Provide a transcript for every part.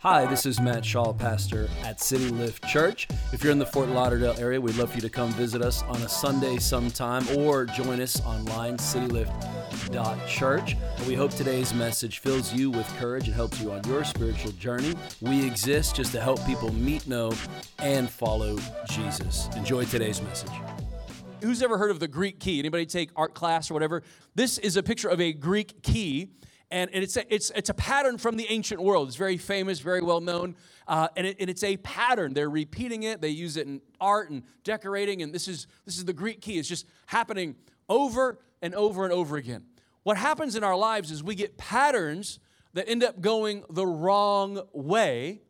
Hi, this is Matt Shaw, pastor at City Lift Church. If you're in the Fort Lauderdale area, we'd love for you to come visit us on a Sunday sometime or join us online, citylift.church. We hope today's message fills you with courage and helps you on your spiritual journey. We exist just to help people meet, know, and follow Jesus. Enjoy today's message. Who's ever heard of the Greek key? Anybody take art class or whatever? This is a picture of a Greek key. And it's a pattern from the ancient world. It's very famous, very well known, and it's a pattern. They're repeating it. They use it in art and decorating. And this is the Greek key. It's just happening over and over and over again. What happens in our lives is we get patterns that end up going the wrong way,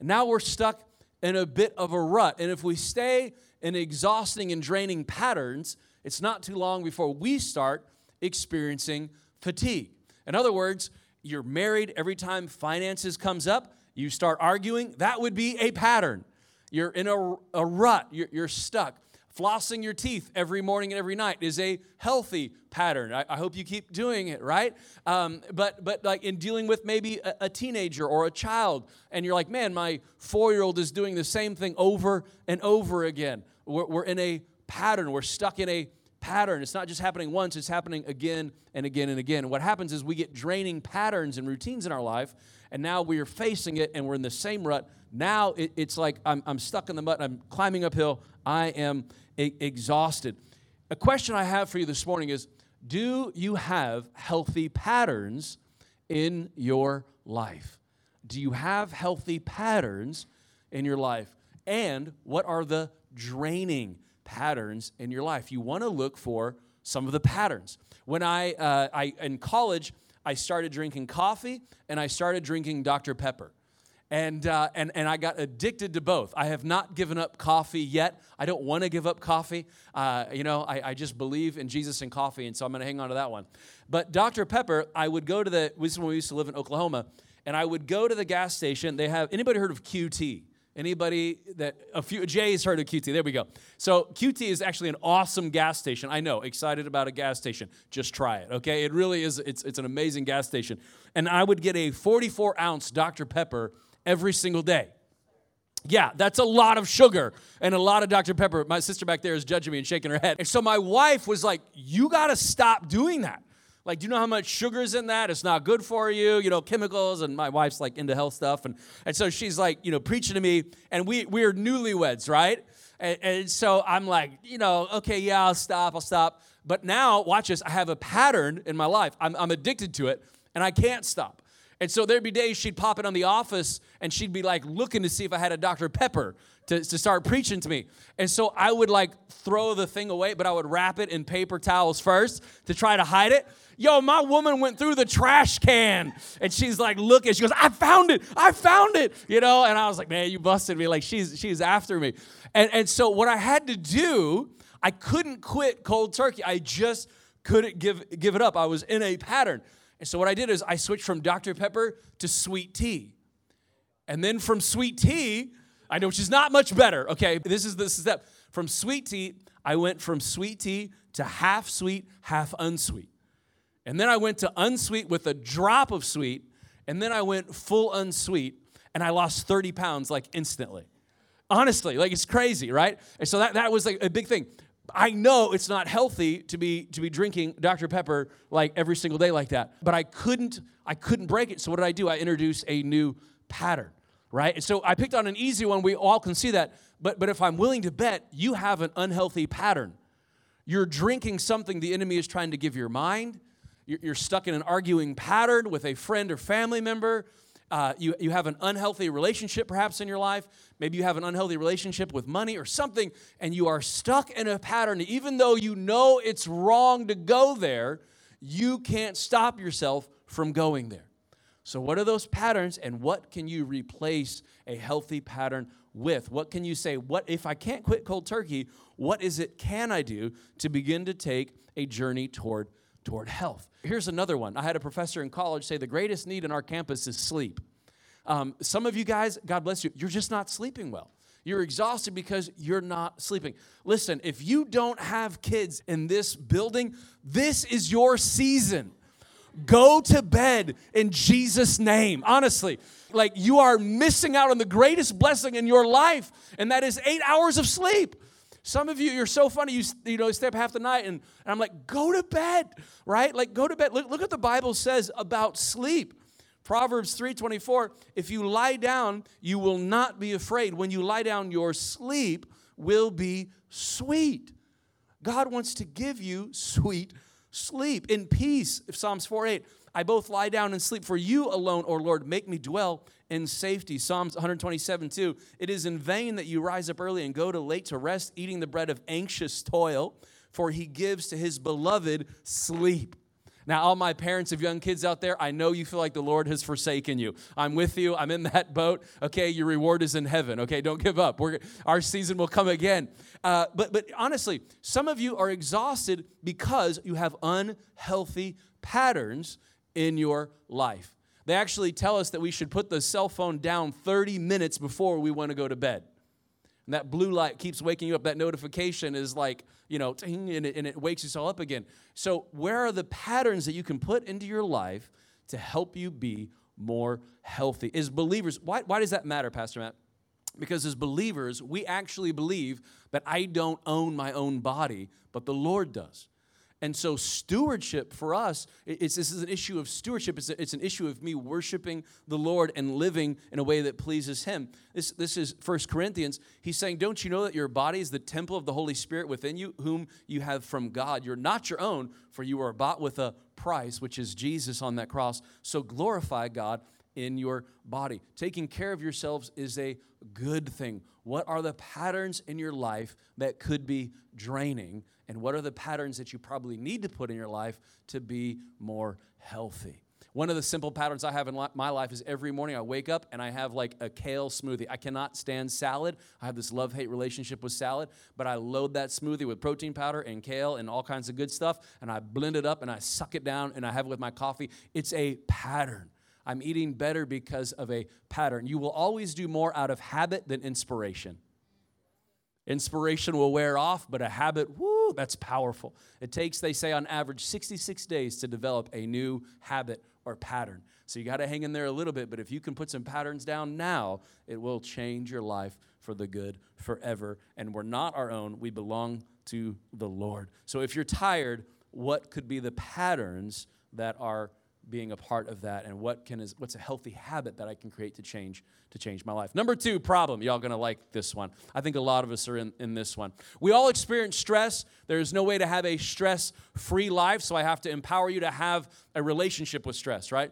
and now we're stuck in a bit of a rut. And if we stay in exhausting and draining patterns, it's not too long before we start experiencing fatigue. In other words, you're married. Every time finances comes up, you start arguing. That would be a pattern. You're in a rut. You're stuck. Flossing your teeth every morning and every night is a healthy pattern. I hope you keep doing it, right? But like in dealing with maybe a teenager or a child, and you're like, man, my 4-year-old is doing the same thing over and over again. We're in a pattern. We're stuck in a pattern. It's not just happening once, it's happening again and again and again. And what happens is we get draining patterns and routines in our life, and now we are facing it, and we're in the same rut. Now it's like I'm stuck in the mud, I'm climbing uphill, I am exhausted. A question I have for you this morning is, do you have healthy patterns in your life? Do you have healthy patterns in your life? And what are the draining patterns in your life? You want to look for some of the patterns. When I in college, I started drinking coffee and I started drinking Dr. Pepper, and I got addicted to both. I have not given up coffee yet. I don't want to give up coffee. I just believe in Jesus and coffee, and so I'm going to hang on to that one. But Dr. Pepper, I would go to the. This is when we used to live in Oklahoma, and I would go to the gas station. They have anybody heard of QT? Anybody that, a few, Jay's heard of QT, there we go. So QT is actually an awesome gas station. I know, excited about a gas station. Just try it, okay? It really is, it's an amazing gas station. And I would get a 44-ounce Dr. Pepper every single day. Yeah, that's a lot of sugar and a lot of Dr. Pepper. My sister back there is judging me and shaking her head. And so my wife was like, you gotta stop doing that. Like, do you know how much sugar is in that? It's not good for you, you know, chemicals. And my wife's, like, into health stuff. And so she's, like, you know, preaching to me. And we're newlyweds, right? And so I'm like, you know, okay, yeah, I'll stop. But now, watch this. I have a pattern in my life. I'm addicted to it, and I can't stop. And so there'd be days she'd pop in on The Office, and she'd be, like, looking to see if I had a Dr. Pepper to start preaching to me. And so I would, like, throw the thing away, but I would wrap it in paper towels first to try to hide it. Yo, my woman went through the trash can, and she's like, looking. She goes, I found it, you know? And I was like, man, you busted me. Like, she's after me. And so what I had to do, I couldn't quit cold turkey. I just couldn't give it up. I was in a pattern. And so what I did is I switched from Dr. Pepper to Sweet Tea. And then from Sweet Tea, I know, which is not much better, okay? This is the step. From Sweet Tea, I went from Sweet Tea to half sweet, half unsweet. And then I went to unsweet with a drop of sweet, and then I went full unsweet, and I lost 30 pounds, like, instantly. Honestly, like, it's crazy, right? And so that was, like, a big thing. I know it's not healthy to be drinking Dr. Pepper, like, every single day like that, but I couldn't break it. So what did I do? I introduced a new pattern, right? And so I picked on an easy one. We all can see that. But if I'm willing to bet, you have an unhealthy pattern. You're drinking something the enemy is trying to give your mind. You're stuck in an arguing pattern with a friend or family member. You have an unhealthy relationship perhaps in your life. Maybe you have an unhealthy relationship with money or something, and you are stuck in a pattern. Even though you know it's wrong to go there, you can't stop yourself from going there. So what are those patterns, and what can you replace a healthy pattern with? What can you say? What if I can't quit cold turkey, what is it can I do to begin to take a journey toward health? Here's another one. I had a professor in college say the greatest need in our campus is sleep. Some of you guys, God bless you, you're just not sleeping well. You're exhausted because you're not sleeping. Listen, if you don't have kids in this building, this is your season. Go to bed in Jesus' name. Honestly, like you are missing out on the greatest blessing in your life, and that is 8 hours of sleep. Some of you, you're so funny, you stay up half the night, and I'm like, go to bed, right? Like, go to bed. Look what the Bible says about sleep. Proverbs 3:24, if you lie down, you will not be afraid. When you lie down, your sleep will be sweet. God wants to give you sweet sleep in peace. Psalms 4:8, I both lie down and sleep, for you alone, O Lord, make me dwell in safety. Psalms 127:2, it is in vain that you rise up early and go to late to rest, eating the bread of anxious toil, for he gives to his beloved sleep. Now, all my parents of young kids out there, I know you feel like the Lord has forsaken you. I'm with you. I'm in that boat. Okay, your reward is in heaven. Okay, don't give up. Our season will come again. But honestly, some of you are exhausted because you have unhealthy patterns in your life. They actually tell us that we should put the cell phone down 30 minutes before we want to go to bed. And that blue light keeps waking you up. That notification is like, ting, and it wakes us all up again. So where are the patterns that you can put into your life to help you be more healthy? As believers, why does that matter, Pastor Matt? Because as believers, we actually believe that I don't own my own body, but the Lord does. And so stewardship for us, this is an issue of stewardship. It's an issue of me worshiping the Lord and living in a way that pleases him. This is 1 Corinthians. He's saying, don't you know that your body is the temple of the Holy Spirit within you, whom you have from God? You're not your own, for you are bought with a price, which is Jesus on that cross. So glorify God in your body. Taking care of yourselves is a good thing. What are the patterns in your life that could be draining? And what are the patterns that you probably need to put in your life to be more healthy? One of the simple patterns I have in my life is every morning I wake up and I have like a kale smoothie. I cannot stand salad. I have this love-hate relationship with salad, but I load that smoothie with protein powder and kale and all kinds of good stuff, and I blend it up and I suck it down and I have it with my coffee. It's a pattern. I'm eating better because of a pattern. You will always do more out of habit than inspiration. Inspiration will wear off, but a habit, woo, that's powerful. It takes, they say, on average, 66 days to develop a new habit or pattern. So you got to hang in there a little bit, but if you can put some patterns down now, it will change your life for the good forever. And we're not our own. We belong to the Lord. So if you're tired, what could be the patterns that are being a part of that, and what's a healthy habit that I can create to change my life? Number two problem. Y'all going to like this one. I think a lot of us are in this one. We all experience stress. There's no way to have a stress-free life, so I have to empower you to have a relationship with stress, right?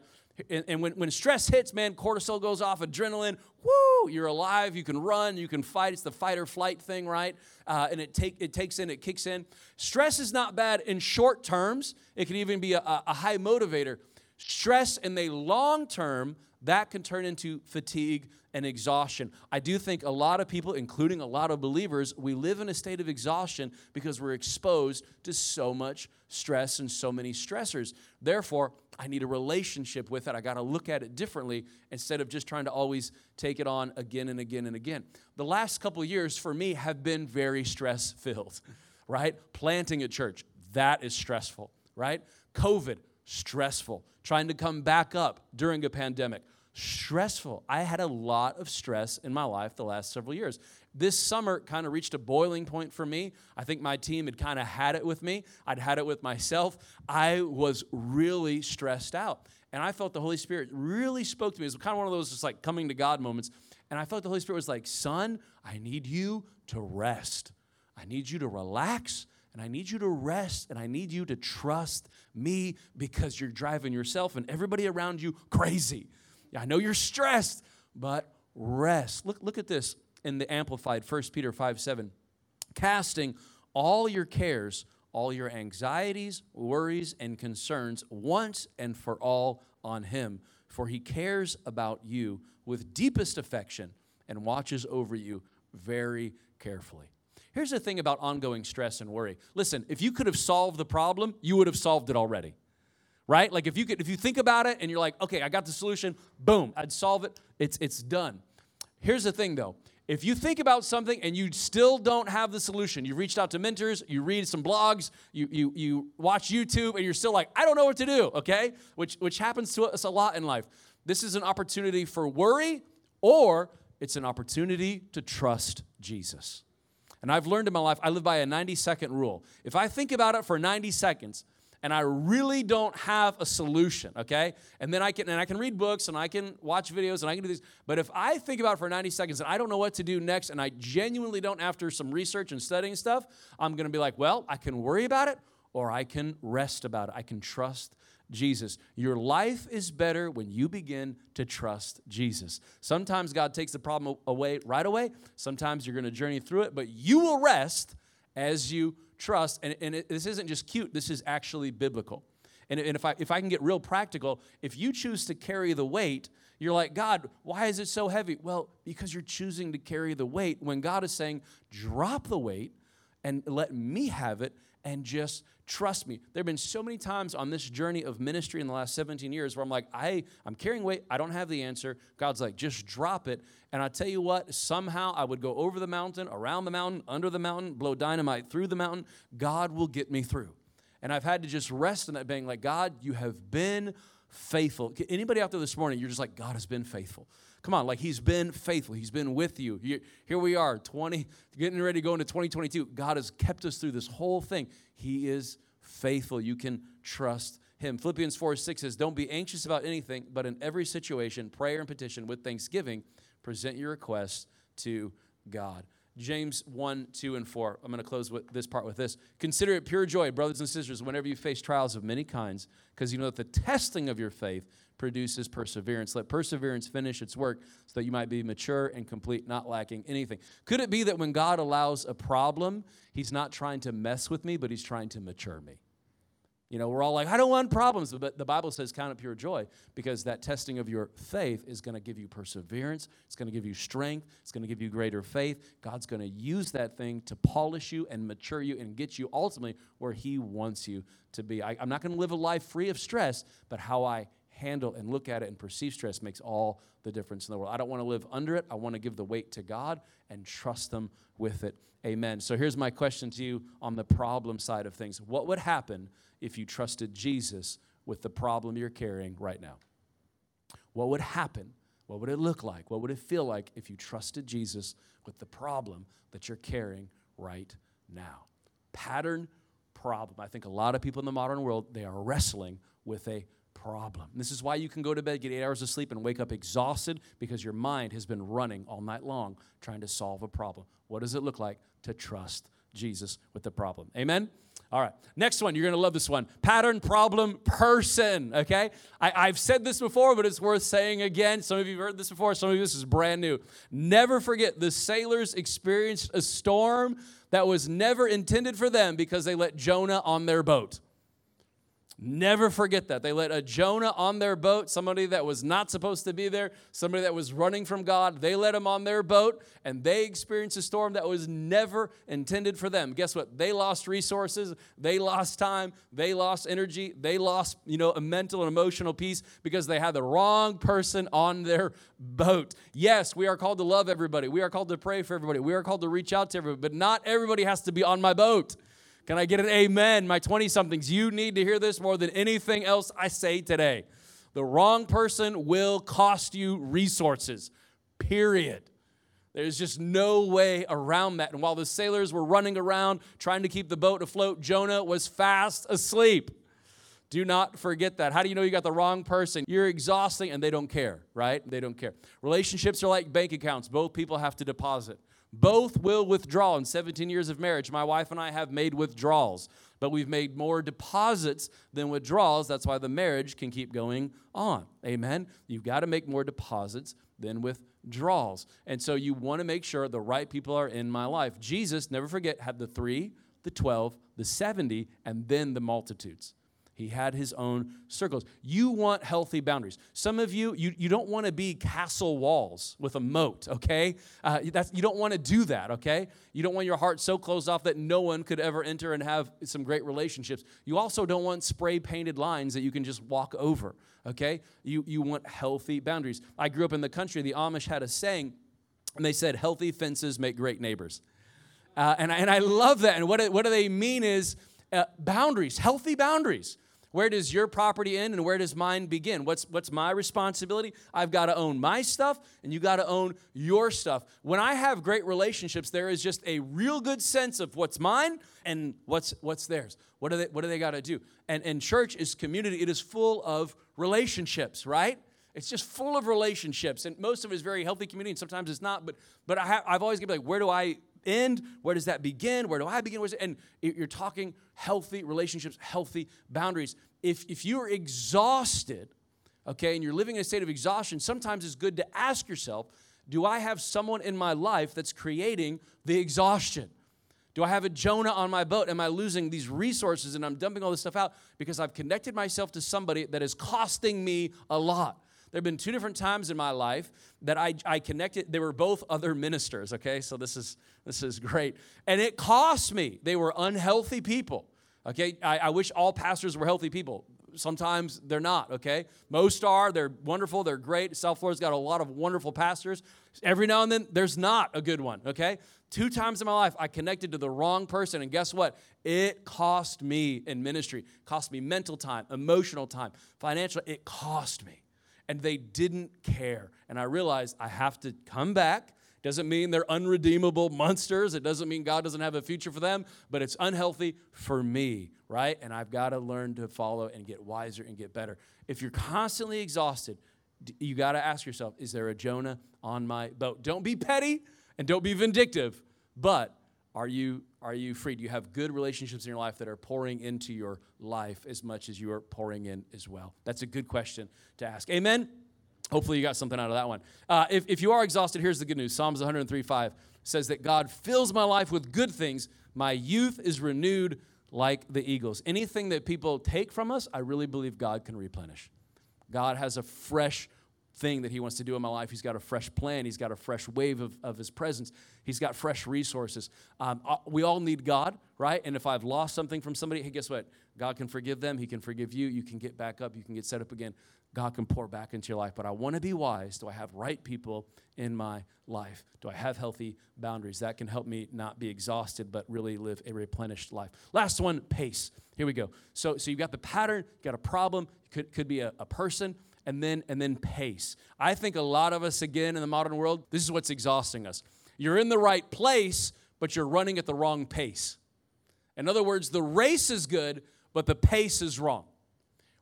And when stress hits, man, cortisol goes off, adrenaline, woo, you're alive, you can run, you can fight. It's the fight or flight thing, right? And it kicks in. Stress is not bad in short terms. It can even be a high motivator. Stress in the long term, that can turn into fatigue and exhaustion. I do think a lot of people, including a lot of believers, we live in a state of exhaustion because we're exposed to so much stress and so many stressors. Therefore, I need a relationship with it. I got to look at it differently instead of just trying to always take it on again and again and again. The last couple of years for me have been very stress-filled, right? Planting a church, that is stressful, right? COVID, stressful. Trying to come back up during a pandemic, stressful. I had a lot of stress in my life the last several years. This summer kind of reached a boiling point for me. I think my team had kind of had it with me. I'd had it with myself. I was really stressed out. And I felt the Holy Spirit really spoke to me. It was kind of one of those just like coming to God moments. And I felt the Holy Spirit was like, son, I need you to rest. I need you to relax. And I need you to rest, and I need you to trust me because you're driving yourself and everybody around you crazy. I know you're stressed, but rest. Look at this in the Amplified, 1 Peter 5:7. Casting all your cares, all your anxieties, worries, and concerns once and for all on him, for he cares about you with deepest affection and watches over you very carefully. Here's the thing about ongoing stress and worry. Listen, if you could have solved the problem, you would have solved it already, right? Like if you think about it and you're like, okay, I got the solution, boom, I'd solve it, it's done. Here's the thing though, If you think about something and you still don't have the solution, you reached out to mentors, you read some blogs, you watch YouTube, and you're still like, I don't know what to do, okay? Which happens to us a lot in life. This is an opportunity for worry, or it's an opportunity to trust Jesus. And I've learned in my life, I live by a 90-second rule. If I think about it for 90 seconds, and I really don't have a solution, okay? And then I can read books, and I can watch videos, and I can do these. But if I think about it for 90 seconds, and I don't know what to do next, and I genuinely don't after some research and studying stuff, I'm going to be like, well, I can worry about it, or I can rest about it. I can trust Jesus. Your life is better when you begin to trust Jesus. Sometimes God takes the problem away right away. Sometimes you're going to journey through it, but you will rest as you trust, this isn't just cute, this is actually biblical. And if I can get real practical, if you choose to carry the weight, you're like, God, why is it so heavy? Well, because you're choosing to carry the weight when God is saying, drop the weight and let me have it and just trust me. There have been so many times on this journey of ministry in the last 17 years where I'm like, I'm carrying weight. I don't have the answer. God's like, just drop it. And I tell you what, somehow I would go over the mountain, around the mountain, under the mountain, blow dynamite through the mountain. God will get me through. And I've had to just rest in that being like, God, you have been faithful. Anybody out there this morning, you're just like, God has been faithful. Come on, like he's been faithful. He's been with you. Here we are, getting ready to go into 2022. God has kept us through this whole thing. He is faithful. You can trust him. Philippians 4:6 says, don't be anxious about anything, but in every situation, prayer and petition with thanksgiving, present your requests to God. James 1:2-4. I'm going to close with this part with this. Consider it pure joy, brothers and sisters, whenever you face trials of many kinds, because you know that the testing of your faith produces perseverance. Let perseverance finish its work so that you might be mature and complete, not lacking anything. Could it be that when God allows a problem, he's not trying to mess with me, but he's trying to mature me? You know, we're all like, I don't want problems, but the Bible says count it pure joy because that testing of your faith is going to give you perseverance. It's going to give you strength. It's going to give you greater faith. God's going to use that thing to polish you and mature you and get you ultimately where he wants you to be. I'm not going to live a life free of stress, but how I handle and look at it and perceive stress makes all the difference in the world. I don't want to live under it. I want to give the weight to God and trust him with it. Amen. So here's my question to you on the problem side of things. What would happen if you trusted Jesus with the problem you're carrying right now? What would happen? What would it look like? What would it feel like if you trusted Jesus with the problem that you're carrying right now? Pattern problem. I think a lot of people in the modern world, they are wrestling with a problem. This is why you can go to bed, get 8 hours of sleep, and wake up exhausted because your mind has been running all night long trying to solve a problem. What does it look like to trust Jesus with the problem? Amen? All right. Next one. You're going to love this one. Pattern, problem, person. Okay? I've said this before, but it's worth saying again. Some of you have heard this before. Some of you, this is brand new. Never forget, the sailors experienced a storm that was never intended for them because they let Jonah on their boat. Never forget that. They let a Jonah on their boat, somebody that was not supposed to be there, somebody that was running from God. They let him on their boat, and they experienced a storm that was never intended for them. Guess what? They lost resources. They lost time. They lost energy. They lost, a mental and emotional peace because they had the wrong person on their boat. Yes, we are called to love everybody. We are called to pray for everybody. We are called to reach out to everybody, but not everybody has to be on my boat. Can I get an amen? My 20-somethings, you need to hear this more than anything else I say today. The wrong person will cost you resources, period. There's just no way around that. And while the sailors were running around trying to keep the boat afloat, Jonah was fast asleep. Do not forget that. How do you know you got the wrong person? You're exhausting, and they don't care, right? They don't care. Relationships are like bank accounts. Both people have to deposit. Both will withdraw. In 17 years of marriage, my wife and I have made withdrawals, but we've made more deposits than withdrawals. That's why the marriage can keep going on. Amen? You've got to make more deposits than withdrawals. And so you want to make sure the right people are in my life. Jesus, never forget, had the 3, the 12, the 70, and then the multitudes. He had his own circles. You want healthy boundaries. Some of you don't want to be castle walls with a moat, okay? You don't want to do that, okay? You don't want your heart so closed off that no one could ever enter and have some great relationships. You also don't want spray-painted lines that you can just walk over, okay? You want healthy boundaries. I grew up in the country. The Amish had a saying And they said, healthy fences make great neighbors. And I love that. And what do they mean is boundaries, healthy boundaries. Where does your property end and where does mine begin? What's my responsibility? I've got to own my stuff, and you got to own your stuff. When I have great relationships, there is just a real good sense of what's mine and what's theirs. What do they got to do? And church is community. It is full of relationships, right? It's just full of relationships, and most of it is very healthy community, and sometimes it's not. But I've always been like, where do I end? Where does that begin? Where do I begin? And you're talking healthy relationships, healthy boundaries. If you are exhausted, okay, and you're living in a state of exhaustion, sometimes it's good to ask yourself, do I have someone in my life that's creating the exhaustion? Do I have a Jonah on my boat? Am I losing these resources and I'm dumping all this stuff out because I've connected myself to somebody that is costing me a lot? There have been two different times in my life that I connected. They were both other ministers, okay? So this is great. And it cost me. They were unhealthy people, okay? I wish all pastors were healthy people. Sometimes they're not, okay? Most are. They're wonderful. They're great. South Florida's got a lot of wonderful pastors. Every now and then, there's not a good one, okay? Two times in my life, I connected to the wrong person, and guess what? It cost me in ministry. It cost me mental time, emotional time, financial. It cost me. And they didn't care. And I realized I have to come back. Doesn't mean they're unredeemable monsters. It doesn't mean God doesn't have a future for them. But it's unhealthy for me, right? And I've got to learn to follow and get wiser and get better. If you're constantly exhausted, you got to ask yourself, is there a Jonah on my boat? Don't be petty and don't be vindictive. But are you free? Do you have good relationships in your life that are pouring into your life as much as you are pouring in as well? That's a good question to ask. Amen? Hopefully you got something out of that one. If you are exhausted, here's the good news. Psalms 103:5 says that God fills my life with good things. My youth is renewed like the eagles. Anything that people take from us, I really believe God can replenish. God has a fresh thing that he wants to do in my life. He's got a fresh plan. He's got a fresh wave of his presence. He's got fresh resources. We all need God, right? And if I've lost something from somebody, hey, guess what? God can forgive them. He can forgive you. You can get back up. You can get set up again. God can pour back into your life. But I want to be wise. Do I have right people in my life? Do I have healthy boundaries? That can help me not be exhausted, but really live a replenished life. Last one, pace. Here we go. So you've got the pattern. You've got a problem. Could be a person. And then pace. I think a lot of us, again, in the modern world, this is what's exhausting us. You're in the right place, but you're running at the wrong pace. In other words, the race is good, but the pace is wrong.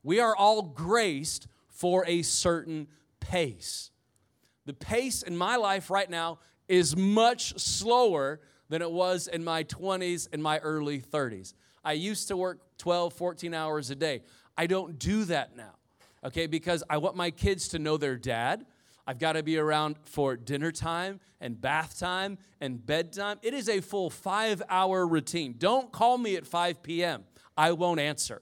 We are all graced for a certain pace. The pace in my life right now is much slower than it was in my 20s and my early 30s. I used to work 12, 14 hours a day. I don't do that now. Okay, because I want my kids to know their dad. I've got to be around for dinner time and bath time and bedtime. It is a full 5-hour routine. Don't call me at 5 p.m. I won't answer.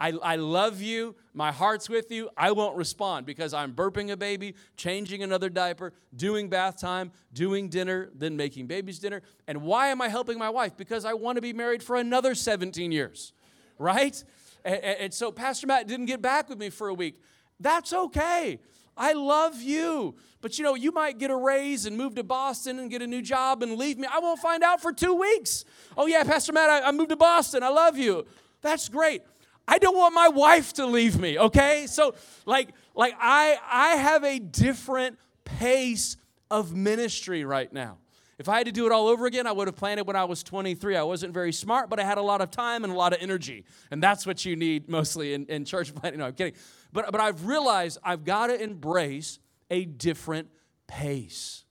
I love you. My heart's with you. I won't respond because I'm burping a baby, changing another diaper, doing bath time, doing dinner, then making baby's dinner. And why am I helping my wife? Because I want to be married for another 17 years, right? And so Pastor Matt didn't get back with me for a week. That's okay. I love you. But, you know, you might get a raise and move to Boston and get a new job and leave me. I won't find out for 2 weeks. Oh, yeah, Pastor Matt, I moved to Boston. I love you. That's great. I don't want my wife to leave me, okay? So, I have a different pace of ministry right now. If I had to do it all over again, I would have planned it when I was 23. I wasn't very smart, but I had a lot of time and a lot of energy. And that's what you need mostly in church planning. No, I'm kidding. But I've realized I've got to embrace a different pace.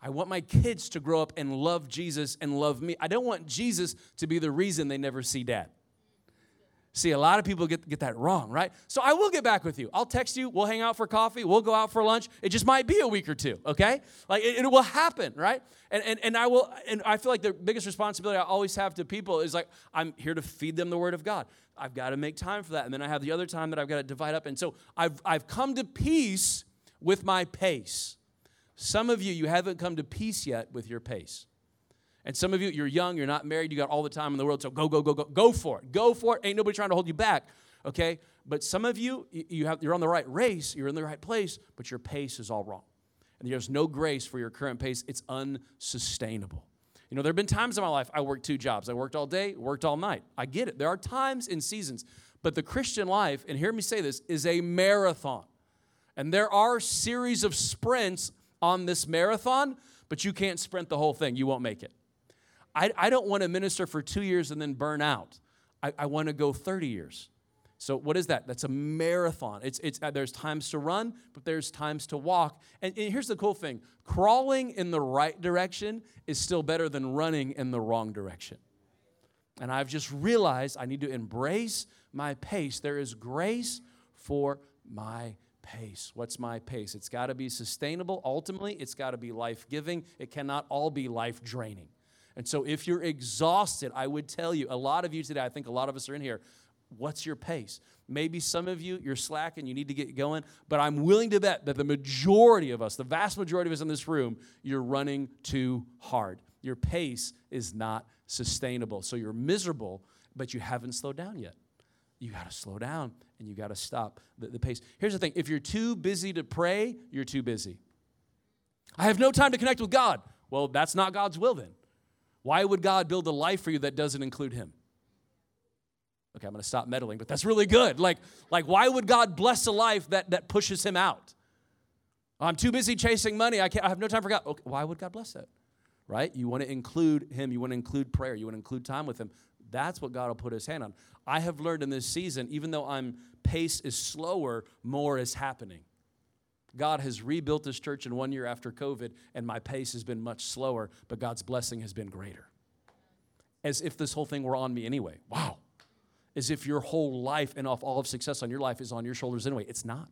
I want my kids to grow up and love Jesus and love me. I don't want Jesus to be the reason they never see dad. See, a lot of people get that wrong, right? So I will get back with you. I'll text you. We'll hang out for coffee. We'll go out for lunch. It just might be a week or two, okay? Like, it will happen, right? And I will. And I feel like the biggest responsibility I always have to people is, like, I'm here to feed them the Word of God. I've got to make time for that. And then I have the other time that I've got to divide up. And so I've come to peace with my pace. Some of you haven't come to peace yet with your pace. And some of you, you're young, you're not married, you got all the time in the world, so go. Go for it. Go for it. Ain't nobody trying to hold you back, okay? But some of you, you're on the right race, you're in the right place, but your pace is all wrong. and there's no grace for your current pace, it's unsustainable. You know, there have been times in my life I worked two jobs. I worked all day, worked all night. I get it. There are times and seasons. But the Christian life, and hear me say this, is a marathon. And there are series of sprints on this marathon, but you can't sprint the whole thing. You won't make it. I don't want to minister for 2 years and then burn out. I want to go 30 years. So what is that? That's a marathon. It's there's times to run, but there's times to walk. And here's the cool thing. Crawling in the right direction is still better than running in the wrong direction. And I've just realized I need to embrace my pace. There is grace for my pace. What's my pace? It's got to be sustainable. Ultimately, it's got to be life-giving. It cannot all be life-draining. And so if you're exhausted, I would tell you, a lot of you today, I think a lot of us are in here, what's your pace? Maybe some of you, you're slacking, you need to get going, but I'm willing to bet that the majority of us, the vast majority of us in this room, you're running too hard. Your pace is not sustainable. So you're miserable, but you haven't slowed down yet. You got to slow down, and you got to stop the pace. Here's the thing. If you're too busy to pray, you're too busy. I have no time to connect with God. Well, that's not God's will then. Why would God build a life for you that doesn't include him? Okay, I'm going to stop meddling, but that's really good. Like why would God bless a life that pushes him out? I'm too busy chasing money. I have no time for God. Okay, why would God bless that? Right? You want to include him. You want to include prayer. You want to include time with him. That's what God will put his hand on. I have learned in this season, even though I'm pace is slower, more is happening. God has rebuilt this church in 1 year after COVID, and my pace has been much slower, but God's blessing has been greater. As if this whole thing were on me anyway. Wow. As if your whole life and all of success on your life is on your shoulders anyway. It's not.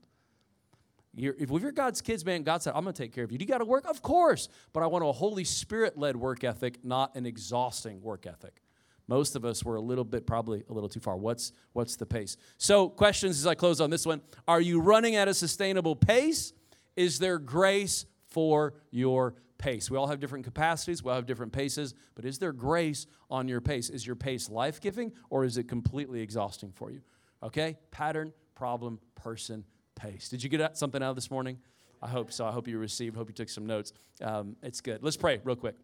If you're God's kids, man, God said, I'm going to take care of you. Do you got to work? Of course. But I want a Holy Spirit-led work ethic, not an exhausting work ethic. Most of us were probably a little too far. What's the pace? So questions as I close on this one. Are you running at a sustainable pace? Is there grace for your pace? We all have different capacities. We all have different paces. But is there grace on your pace? Is your pace life-giving or is it completely exhausting for you? Okay? Pattern, problem, person, pace. Did you get something out of this morning? I hope so. I hope you received. I hope you took some notes. It's good. Let's pray real quick.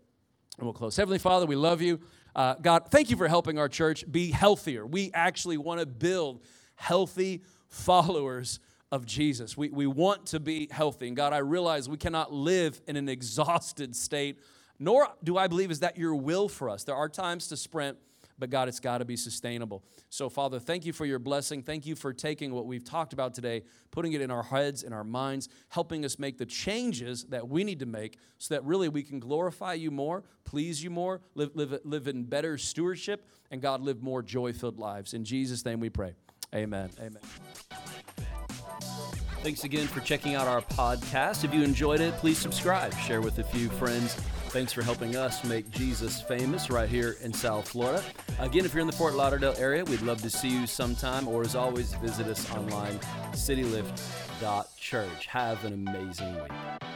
And we'll close. Heavenly Father, we love you. God, thank you for helping our church be healthier. We actually want to build healthy followers of Jesus. We want to be healthy. And God, I realize we cannot live in an exhausted state, nor do I believe is that your will for us. There are times to sprint, but God, it's got to be sustainable. So, Father, thank you for your blessing. Thank you for taking what we've talked about today, putting it in our heads, in our minds, helping us make the changes that we need to make so that really we can glorify you more, please you more, live in better stewardship, and God, live more joy-filled lives. In Jesus' name we pray. Amen. Amen. Thanks again for checking out our podcast. If you enjoyed it, please subscribe, share with a few friends. Thanks for helping us make Jesus famous right here in South Florida. Again, if you're in the Fort Lauderdale area, we'd love to see you sometime, or as always, visit us online, citylift.church. Have an amazing week.